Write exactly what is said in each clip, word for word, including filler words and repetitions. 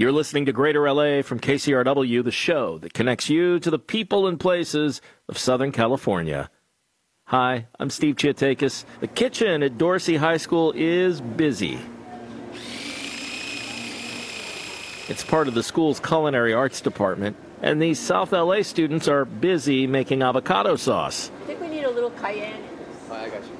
You're listening to Greater L A from K C R W, the show that connects you to the people and places of Southern California. Hi, I'm Steve Chiatekis. The kitchen at Dorsey High School is busy. It's part of the school's culinary arts department, and these South L A students are busy making avocado sauce. I think we need a little cayenne. Oh, I got you.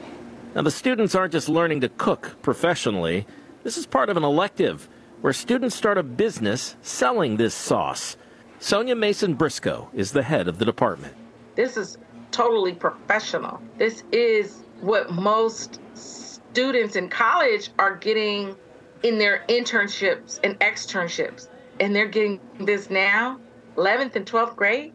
Now, the students aren't just learning to cook professionally. This is part of an elective where students start a business selling this sauce. Sonia Mason Briscoe is the head of the department. This is totally professional. This is what most students in college are getting in their internships and externships, and they're getting this now, eleventh and twelfth grade.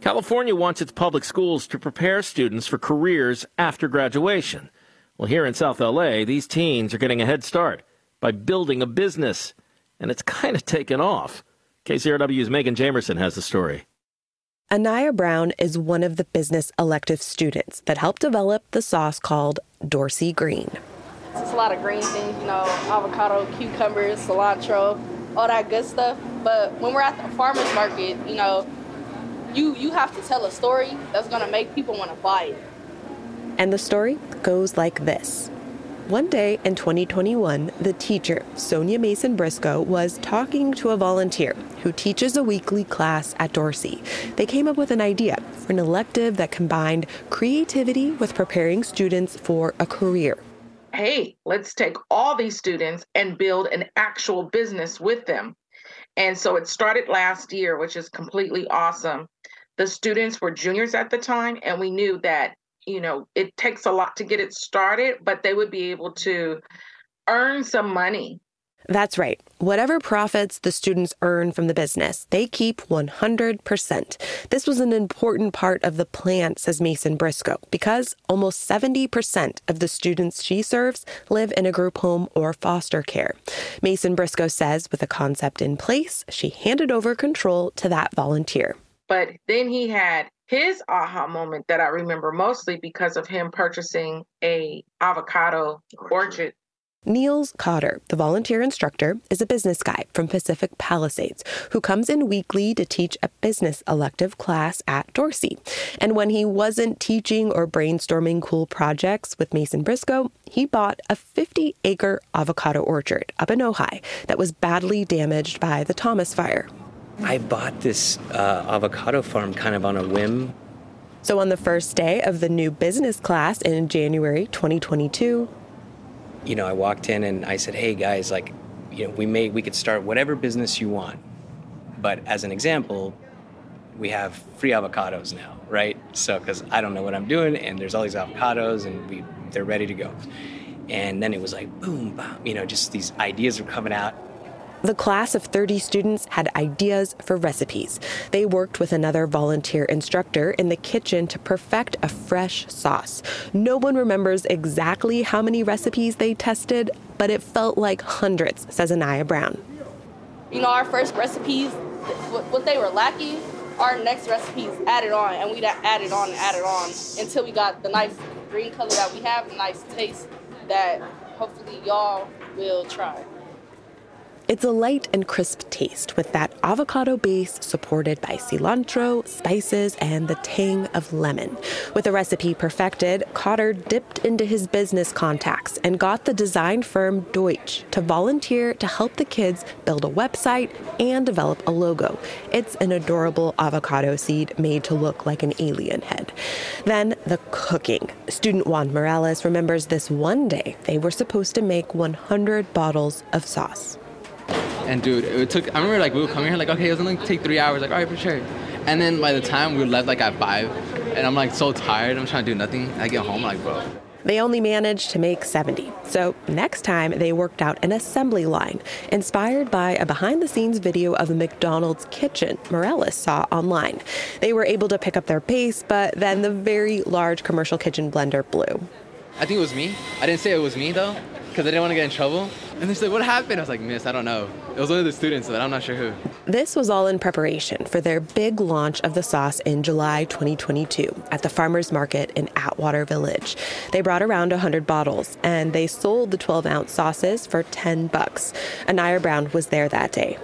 California wants its public schools to prepare students for careers after graduation. Well, here in South L A, these teens are getting a head start by building a business, and it's kind of taken off. K C R W's Megan Jamerson has the story. Anaya Brown is one of the business elective students that helped develop the sauce called Dorsey Green. It's a lot of green things, you know, avocado, cucumbers, cilantro, all that good stuff. But when we're at the farmer's market, you know, you, you have to tell a story that's going to make people want to buy it. And the story goes like this. One day in twenty twenty-one, the teacher, Sonia Mason Briscoe, was talking to a volunteer who teaches a weekly class at Dorsey. They came up with an idea for an elective that combined creativity with preparing students for a career. Hey, let's take all these students and build an actual business with them. And so it started last year, which is completely awesome. The students were juniors at the time, and we knew that, you know, it takes a lot to get it started, but they would be able to earn some money. That's right. Whatever profits the students earn from the business, they keep one hundred percent. This was an important part of the plan, says Mason Briscoe, because almost seventy percent of the students she serves live in a group home or foster care. Mason Briscoe says with a concept in place, she handed over control to that volunteer. But then he had his aha moment that I remember mostly because of him purchasing a avocado orchard. Niels Cotter, the volunteer instructor, is a business guy from Pacific Palisades who comes in weekly to teach a business elective class at Dorsey. And when he wasn't teaching or brainstorming cool projects with Mason Briscoe, he bought a fifty-acre avocado orchard up in Ojai that was badly damaged by the Thomas fire. I bought this uh, avocado farm kind of on a whim. So on the first day of the new business class in January twenty twenty-two, you know, I walked in and I said, hey guys, like, you know, we may, we could start whatever business you want. But as an example, we have free avocados now, right? So, because I don't know what I'm doing and there's all these avocados and we, they're ready to go. And then it was like, boom, boom, you know, just these ideas were coming out. The class of thirty students had ideas for recipes. They worked with another volunteer instructor in the kitchen to perfect a fresh sauce. No one remembers exactly how many recipes they tested, but it felt like hundreds, says Anaya Brown. You know, our first recipes, what they were lacking, our next recipes added on, and we added on and added on until we got the nice green color that we have, the nice taste that hopefully y'all will try. It's a light and crisp taste with that avocado base supported by cilantro, spices, and the tang of lemon. With the recipe perfected, Cotter dipped into his business contacts and got the design firm Deutsch to volunteer to help the kids build a website and develop a logo. It's an adorable avocado seed made to look like an alien head. Then the cooking. Student Juan Morales remembers this one day they were supposed to make one hundred bottles of sauce. And dude, it took, I remember like we would come here like, okay, it was gonna take three hours, like, all right, for sure. And then by the time we left like at five, and I'm like so tired, I'm trying to do nothing. I get home like, bro. They only managed to make seventy. So next time they worked out an assembly line inspired by a behind the scenes video of a McDonald's kitchen Morales saw online. They were able to pick up their pace, but then the very large commercial kitchen blender blew. I think it was me. I didn't say it was me though, because I didn't want to get in trouble. And they said, what happened? I was like, miss, I don't know. It was one of the students, but I'm not sure who. This was all in preparation for their big launch of the sauce in July twenty twenty-two at the farmer's market in Atwater Village. They brought around one hundred bottles, and they sold the twelve-ounce sauces for ten bucks. Anaya Brown was there that day.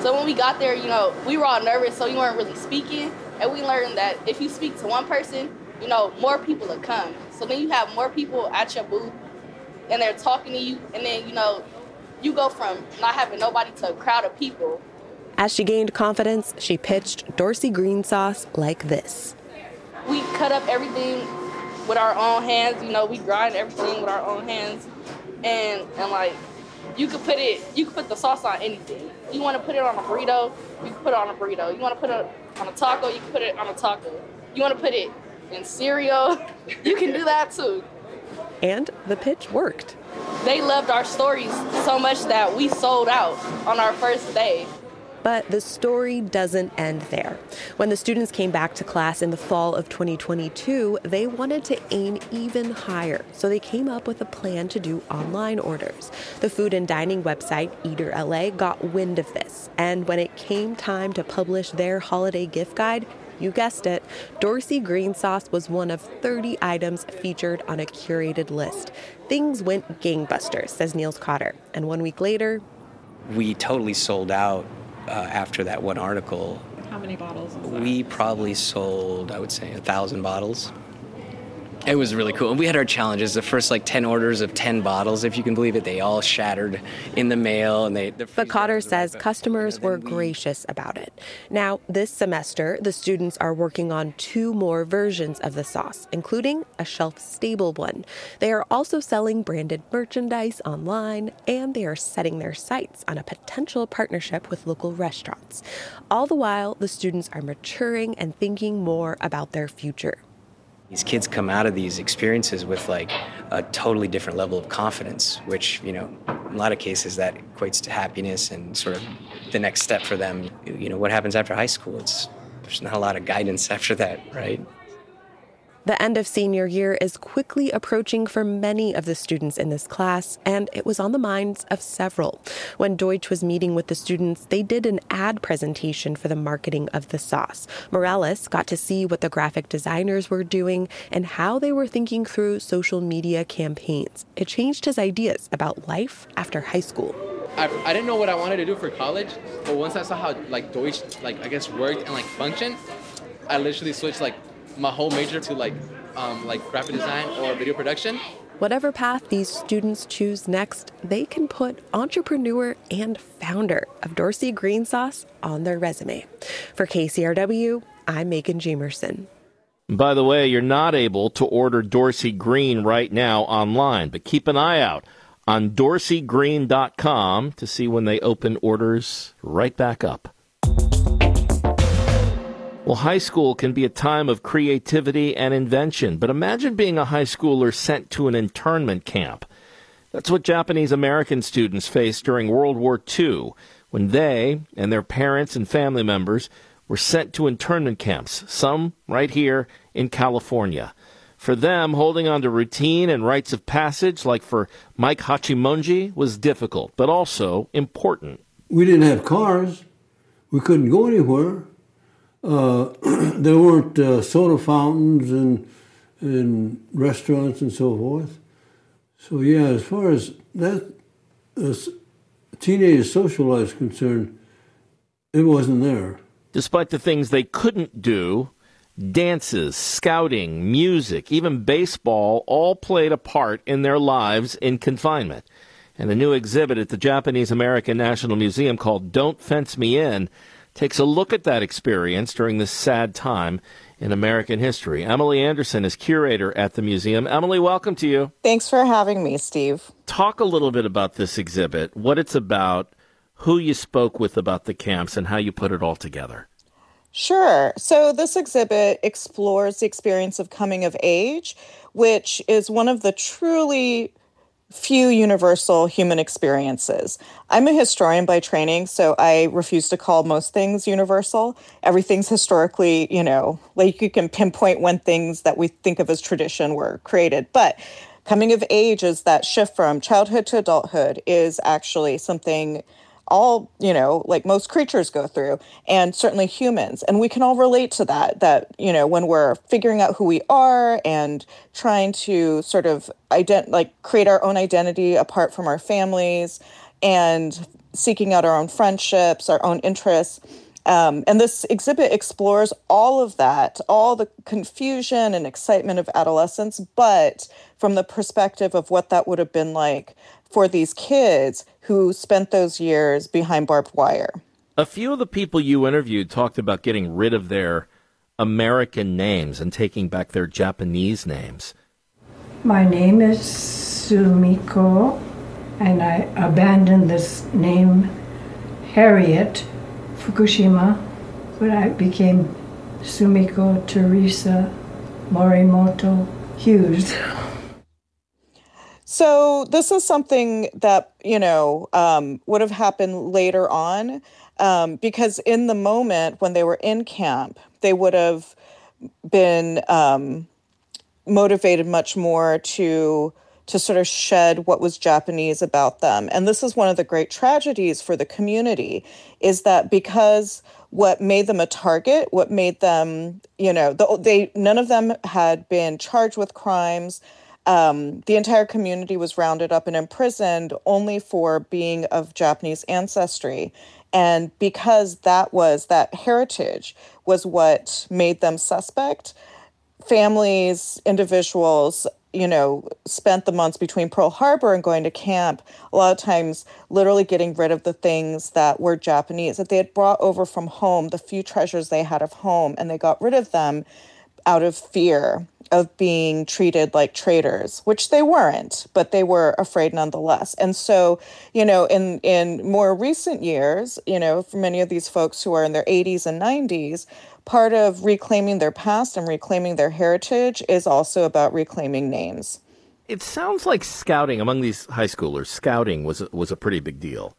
So when we got there, you know, we were all nervous, so we weren't really speaking. And we learned that if you speak to one person, you know, more people will come. So then you have more people at your booth, and they're talking to you, and then, you know, you go from not having nobody to a crowd of people. As she gained confidence, she pitched Dorsey Green sauce like this. We cut up everything with our own hands, you know, we grind everything with our own hands. And, and like, you could put it, you could put the sauce on anything. You want to put it on a burrito, you can put it on a burrito. You want to put it on a taco, you can put it on a taco. You want to put it in cereal, you can do that too. And the pitch worked. They loved our stories so much that we sold out on our first day. But the story doesn't end there. When the students came back to class in the fall of twenty twenty-two, they wanted to aim even higher, so they came up with a plan to do online orders. The food and dining website, Eater L A, got wind of this, and when it came time to publish their holiday gift guide, you guessed it, Dorsey Green Sauce was one of thirty items featured on a curated list. Things went gangbusters, says Niels Cotter, and one week later... We totally sold out. Uh, after that one article. How many bottles was that? We probably sold, I would say, a thousand bottles. It was really cool. And we had our challenges. The first, like, ten orders of ten bottles, if you can believe it, they all shattered in the mail. And they. But Cotter says right, customers but, you know, were we... gracious about it. Now, this semester, the students are working on two more versions of the sauce, including a shelf-stable one. They are also selling branded merchandise online, and they are setting their sights on a potential partnership with local restaurants. All the while, the students are maturing and thinking more about their future. These kids come out of these experiences with, like, a totally different level of confidence, which, you know, in a lot of cases that equates to happiness and sort of the next step for them. You know, what happens after high school? It's, there's not a lot of guidance after that, right? The end of senior year is quickly approaching for many of the students in this class, and it was on the minds of several. When Deutsch was meeting with the students, they did an ad presentation for the marketing of the sauce. Morales got to see what the graphic designers were doing and how they were thinking through social media campaigns. It changed his ideas about life after high school. I, I didn't know what I wanted to do for college, but once I saw how, like, Deutsch, like, I guess worked and, like, functioned, I literally switched, like, my whole major to like um, like graphic design or video production. Whatever path these students choose next, they can put entrepreneur and founder of Dorsey Green Sauce on their resume. For K C R W, I'm Megan Jamerson. By the way, you're not able to order Dorsey Green right now online, but keep an eye out on Dorsey Green dot com to see when they open orders right back up. Well, high school can be a time of creativity and invention, but imagine being a high schooler sent to an internment camp. That's what Japanese American students faced during World War Two, when they and their parents and family members were sent to internment camps, some right here in California. For them, holding on to routine and rites of passage, like for Mike Hachimonji, was difficult, but also important. We didn't have cars. We couldn't go anywhere. Uh, there weren't uh, soda fountains and, and restaurants and so forth. So yeah, as far as that as teenage social life is concerned, it wasn't there. Despite the things they couldn't do, dances, scouting, music, even baseball all played a part in their lives in confinement. And a new exhibit at the Japanese American National Museum called Don't Fence Me In takes a look at that experience during this sad time in American history. Emily Anderson is curator at the museum. Emily, welcome to you. Thanks for having me, Steve. Talk a little bit about this exhibit, what it's about, who you spoke with about the camps, and how you put it all together. Sure. So this exhibit explores the experience of coming of age, which is one of the truly few universal human experiences. I'm a historian by training, so I refuse to call most things universal. Everything's historically, you know, like you can pinpoint when things that we think of as tradition were created. But coming of age is that shift from childhood to adulthood is actually something all, you know, like most creatures go through, and certainly humans. And we can all relate to that, that, you know, when we're figuring out who we are and trying to sort of ident- like create our own identity apart from our families, and seeking out our own friendships, our own interests. Um, and this exhibit explores all of that, all the confusion and excitement of adolescence, but from the perspective of what that would have been like for these kids who spent those years behind barbed wire. A few of the people you interviewed talked about getting rid of their American names and taking back their Japanese names. My name is Sumiko, and I abandoned this name, Harriet Fukushima, when I became Sumiko Teresa Morimoto Hughes. So this is something that, you know, um, would have happened later on, um, because in the moment when they were in camp, they would have been um, motivated much more to to sort of shed what was Japanese about them. And this is one of the great tragedies for the community, is that because what made them a target, what made them, you know, the, they none of them had been charged with crimes. Um, the entire community was rounded up and imprisoned only for being of Japanese ancestry. And because that was, that heritage was what made them suspect, families, individuals, you know, spent the months between Pearl Harbor and going to camp, a lot of times literally getting rid of the things that were Japanese, that they had brought over from home, the few treasures they had of home, and they got rid of them out of fear of being treated like traitors, which they weren't, but they were afraid nonetheless. And so, you know, in, in more recent years, you know, for many of these folks who are in their eighties and nineties, part of reclaiming their past and reclaiming their heritage is also about reclaiming names. It sounds like scouting among these high schoolers, scouting was, was a pretty big deal.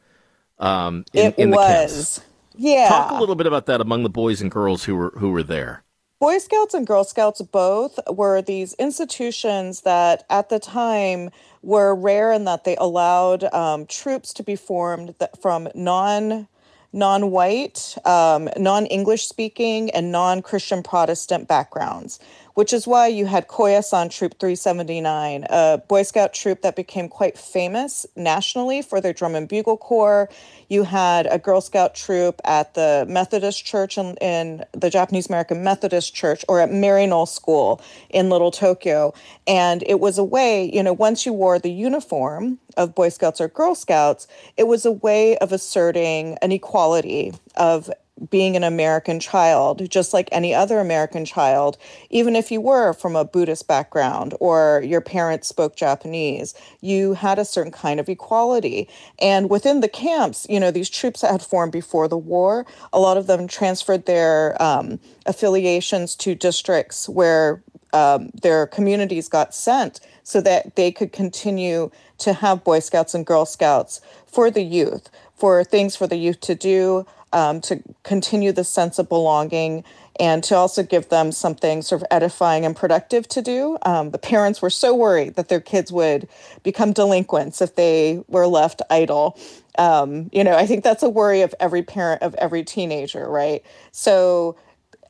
Um, in, it in the was. Camps. Yeah. Talk a little bit about that among the boys and girls who were, who were there. Boy Scouts and Girl Scouts both were these institutions that at the time were rare in that they allowed um, troops to be formed that from non, non-white, um, non-English speaking, and non-Christian Protestant backgrounds, which is why you had Koya-san Troop three seventy-nine, a Boy Scout troop that became quite famous nationally for their drum and bugle corps. You had a Girl Scout troop at the Methodist Church in, in the Japanese American Methodist Church, or at Mary Knoll School in Little Tokyo. And it was a way, you know, once you wore the uniform of Boy Scouts or Girl Scouts, it was a way of asserting an equality of being an American child, just like any other American child, even if you were from a Buddhist background or your parents spoke Japanese, you had a certain kind of equality. And within the camps, you know, these troops that had formed before the war, a lot of them transferred their um, affiliations to districts where um, their communities got sent so that they could continue to have Boy Scouts and Girl Scouts for the youth, for things for the youth to do, Um, to continue the sense of belonging and to also give them something sort of edifying and productive to do. Um, the parents were so worried that their kids would become delinquents if they were left idle. Um, you know, I think that's a worry of every parent, of every teenager, right? So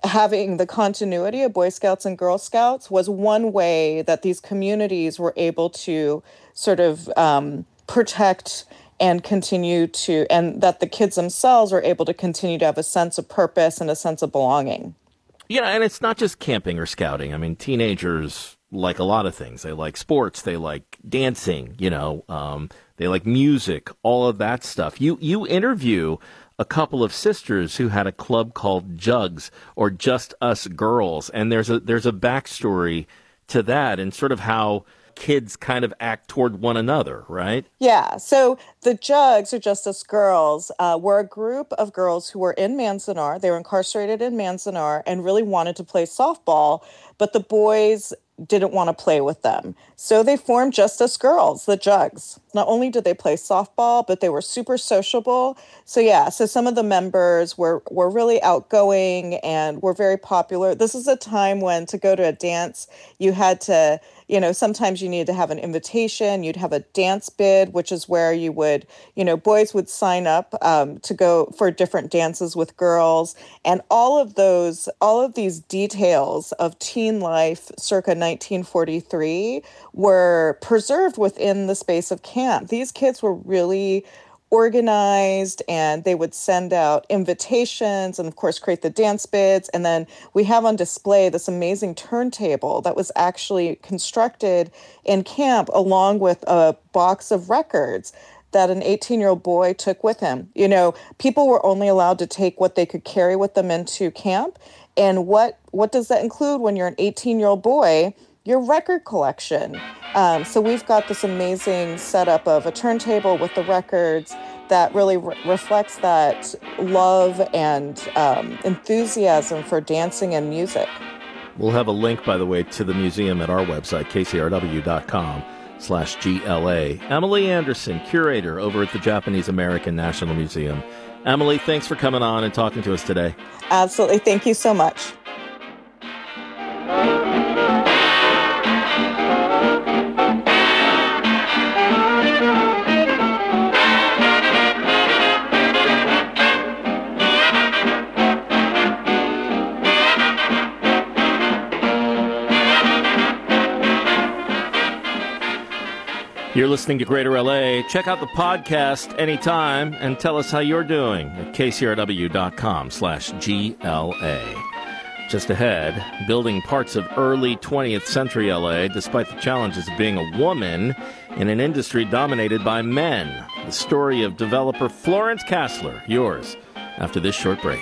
having the continuity of Boy Scouts and Girl Scouts was one way that these communities were able to sort of um, protect and continue to, and that the kids themselves were able to continue to have a sense of purpose and a sense of belonging. Yeah, and it's not just camping or scouting. I mean, teenagers like a lot of things. They like sports, they like dancing, you know, um, they like music, all of that stuff. You you interview a couple of sisters who had a club called Jugs, or Just Us Girls, and there's a there's a backstory to that and sort of how kids kind of act toward one another, right? Yeah. So the Jugs, or Justice Girls, uh, were a group of girls who were in Manzanar. They were incarcerated in Manzanar and really wanted to play softball, but the boys didn't want to play with them. So they formed Justice Girls, the Jugs. Not only did they play softball, but they were super sociable. So yeah, so some of the members were, were really outgoing and were very popular. This is a time when to go to a dance, you had to, you know, sometimes you needed to have an invitation. You'd have a dance bid, which is where you would, you know, boys would sign up um, to go for different dances with girls. And all of those, all of these details of teen life circa nineteen forty-three were preserved within the space of camp. These kids were really organized, and they would send out invitations and, of course, create the dance bids. And then we have on display this amazing turntable that was actually constructed in camp along with a box of records that an eighteen-year-old boy took with him. You know, people were only allowed to take what they could carry with them into camp. And what, what does that include when you're an eighteen-year-old boy? Your record collection. Um, so we've got this amazing setup of a turntable with the records that really re- reflects that love and um, enthusiasm for dancing and music. We'll have a link, by the way, to the museum at our website, k c r w dot com slash G L A. Emily Anderson, curator over at the Japanese American National Museum. Emily, thanks for coming on and talking to us today. Absolutely. Thank you so much. You're listening to Greater L A. Check out the podcast anytime and tell us how you're doing at k c r w dot com slash G L A. Just ahead, building parts of early twentieth century L A despite the challenges of being a woman in an industry dominated by men. The story of developer Florence Casler, yours after this short break.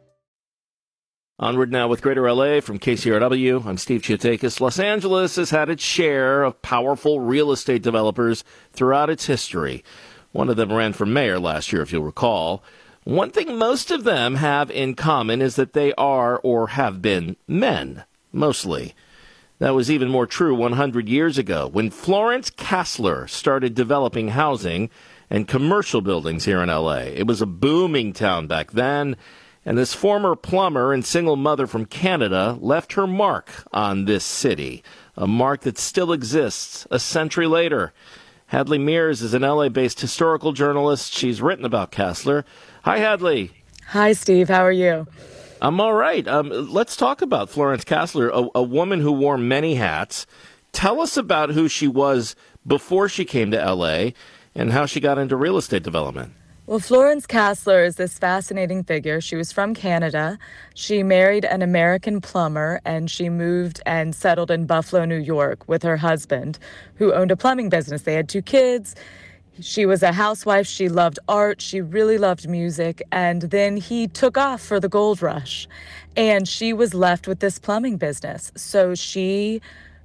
Onward now with Greater L A from K C R W. I'm Steve Chiatekis. Los Angeles has had its share of powerful real estate developers throughout its history. One of them ran for mayor last year, if you'll recall. One thing most of them have in common is that they are or have been men, mostly. That was even more true one hundred years ago when Florence Casler started developing housing and commercial buildings here in L A. It was a booming town back then. And this former plumber and single mother from Canada left her mark on this city, a mark that still exists a century later. Hadley Mears is an L A-based historical journalist. She's written about Casler. Hi, Hadley. Hi, Steve. How are you? I'm all right. Um, let's talk about Florence Casler, a, a woman who wore many hats. Tell us about who she was before she came to L A and how she got into real estate development. Well, Florence Casler is this fascinating figure. She was from Canada. She married an American plumber, and she moved and settled in Buffalo, New York, with her husband, who owned a plumbing business. They had two kids. She was a housewife. She loved art. She really loved music. And then he took off for the gold rush, and she was left with this plumbing business. So she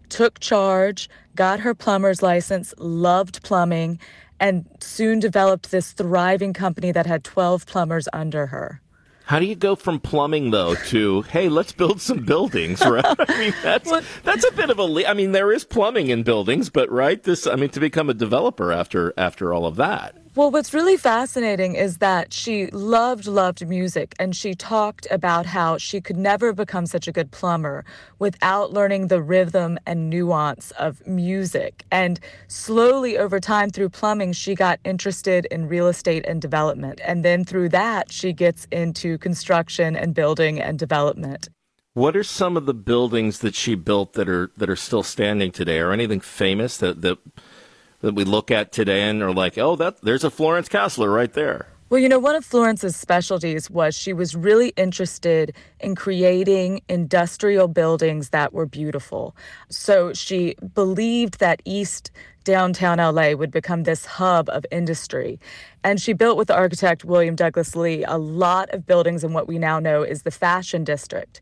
took charge, got her plumber's license, loved plumbing, and soon developed this thriving company that had twelve plumbers under her. How do you go from plumbing, though, to, hey, let's build some buildings, right? I mean, that's well, that's a bit of a le- I mean, there is plumbing in buildings, but, right, this, I mean, to become a developer after after all of that. Well, what's really fascinating is that she loved, loved music, and she talked about how she could never become such a good plumber without learning the rhythm and nuance of music. And slowly over time through plumbing, she got interested in real estate and development. And then through that, she gets into construction and building and development. What are some of the buildings that she built that are that are still standing today, or anything famous that... that... that we look at today and are like, oh, that there's a Florence Casler right there? Well, you know, one of Florence's specialties was she was really interested in creating industrial buildings that were beautiful. So she believed that East downtown L A would become this hub of industry. And she built with the architect William Douglas Lee a lot of buildings in what we now know is the Fashion District.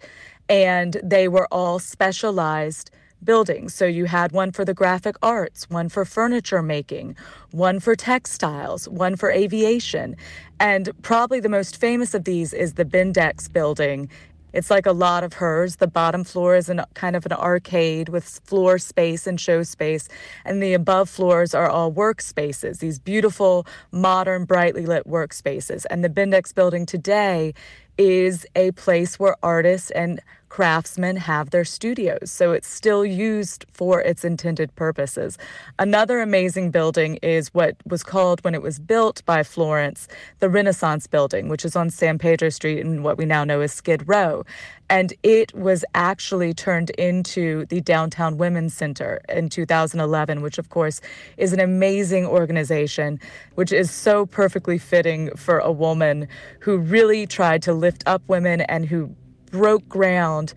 And they were all specialized buildings. So you had one for the graphic arts, one for furniture making, one for textiles, one for aviation. And probably the most famous of these is the Bendix building. It's like a lot of hers. The bottom floor is an, kind of an arcade with floor space and show space. And the above floors are all workspaces, these beautiful, modern, brightly lit workspaces. And the Bendix building today is a place where artists and craftsmen have their studios, so it's still used for its intended purposes. Another amazing building is what was called, when it was built by Florence, the Renaissance Building, which is on San Pedro Street in what we now know as Skid Row. And it was actually turned into the Downtown Women's Center in two thousand eleven, which, of course, is an amazing organization, which is so perfectly fitting for a woman who really tried to lift up women and who broke ground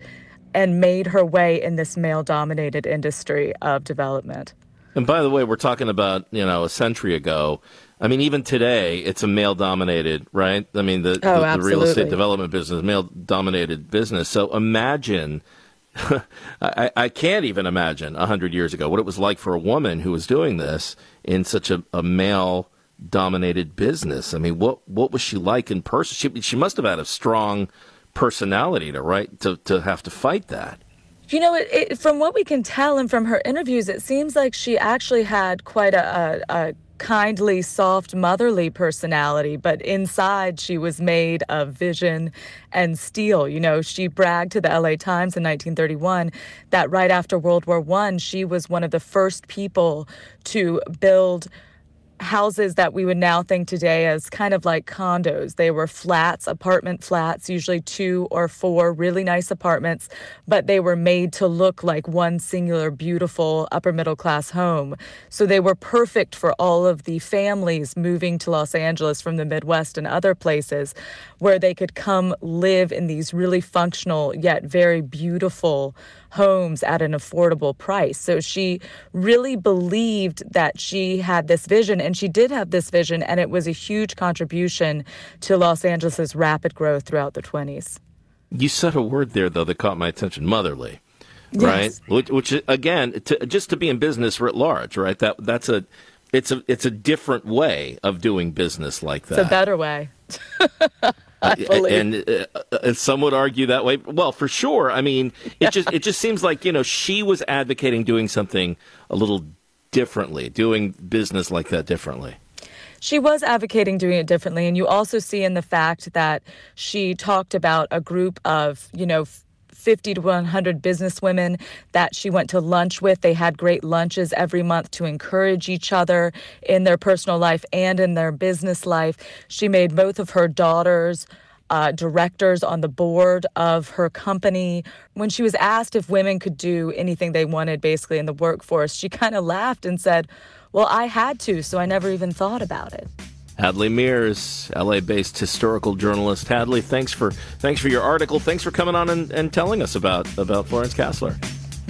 and made her way in this male-dominated industry of development. And by the way, we're talking about, you know, a century ago. I mean, even today, it's a male-dominated, right? I mean, the, oh, the, the real estate development business, male-dominated business. So imagine, I, I can't even imagine one hundred years ago what it was like for a woman who was doing this in such a, a male-dominated business. I mean, what what was she like in person? She, she must have had a strong personality to, right, to, to have to fight that. You know, it, it, from what we can tell and from her interviews, it seems like she actually had quite a, a, a kindly, soft, motherly personality, but inside she was made of vision and steel. You know, she bragged to the L A Times in nineteen thirty-one that right after World War One, she was one of the first people to build houses that we would now think today as kind of like condos. They were flats, apartment flats, usually two or four really nice apartments, but they were made to look like one singular beautiful upper middle class home. So they were perfect for all of the families moving to Los Angeles from the Midwest and other places, where they could come live in these really functional yet very beautiful homes at an affordable price. So she really believed that she had this vision, and she did have this vision, and it was a huge contribution to Los Angeles's rapid growth throughout the twenties. You said a word there, though, that caught my attention, motherly, yes. Right? Which, which again, to, just to be in business writ large, right? That that's a it's a it's a different way of doing business like that. It's a better way. I and uh, uh, some would argue that way. Well, for sure. I mean, it yeah. just it just seems like, you know, she was advocating doing something a little differently, doing business like that differently. She was advocating doing it differently. And you also see in the fact that she talked about a group of, you know, fifty to one hundred businesswomen that she went to lunch with. They had great lunches every month to encourage each other in their personal life and in their business life. She made both of her daughters uh, directors on the board of her company. When she was asked if women could do anything they wanted basically in the workforce, she kind of laughed and said, well, I had to, so I never even thought about it. Hadley Mears, L A-based historical journalist. Hadley, thanks for thanks for your article. Thanks for coming on and, and telling us about, about Florence Casler.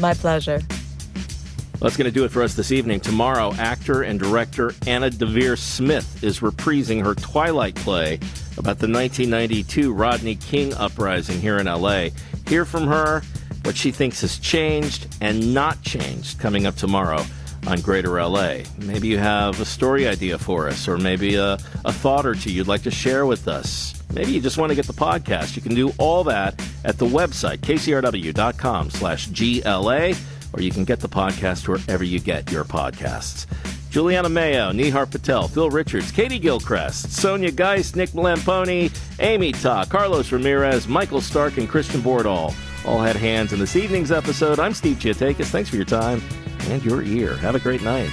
My pleasure. Well, that's going to do it for us this evening. Tomorrow, actor and director Anna Deavere Smith is reprising her Twilight play about the nineteen ninety-two Rodney King uprising here in L A. Hear from her what she thinks has changed and not changed coming up tomorrow on Greater L A. Maybe you have a story idea for us, or maybe a, a thought or two you'd like to share with us. Maybe you just want to get the podcast. You can do all that at the website, K C R W dot com slash G L A, or you can get the podcast wherever you get your podcasts. Juliana Mayo, Nihar Patel, Phil Richards, Katie Gilchrist, Sonia Geist, Nick Malamponi, Amy Ta, Carlos Ramirez, Michael Stark, and Christian Bordall all had hands in this evening's episode. I'm Steve Chiatekis. Thanks for your time and your ear. Have a great night.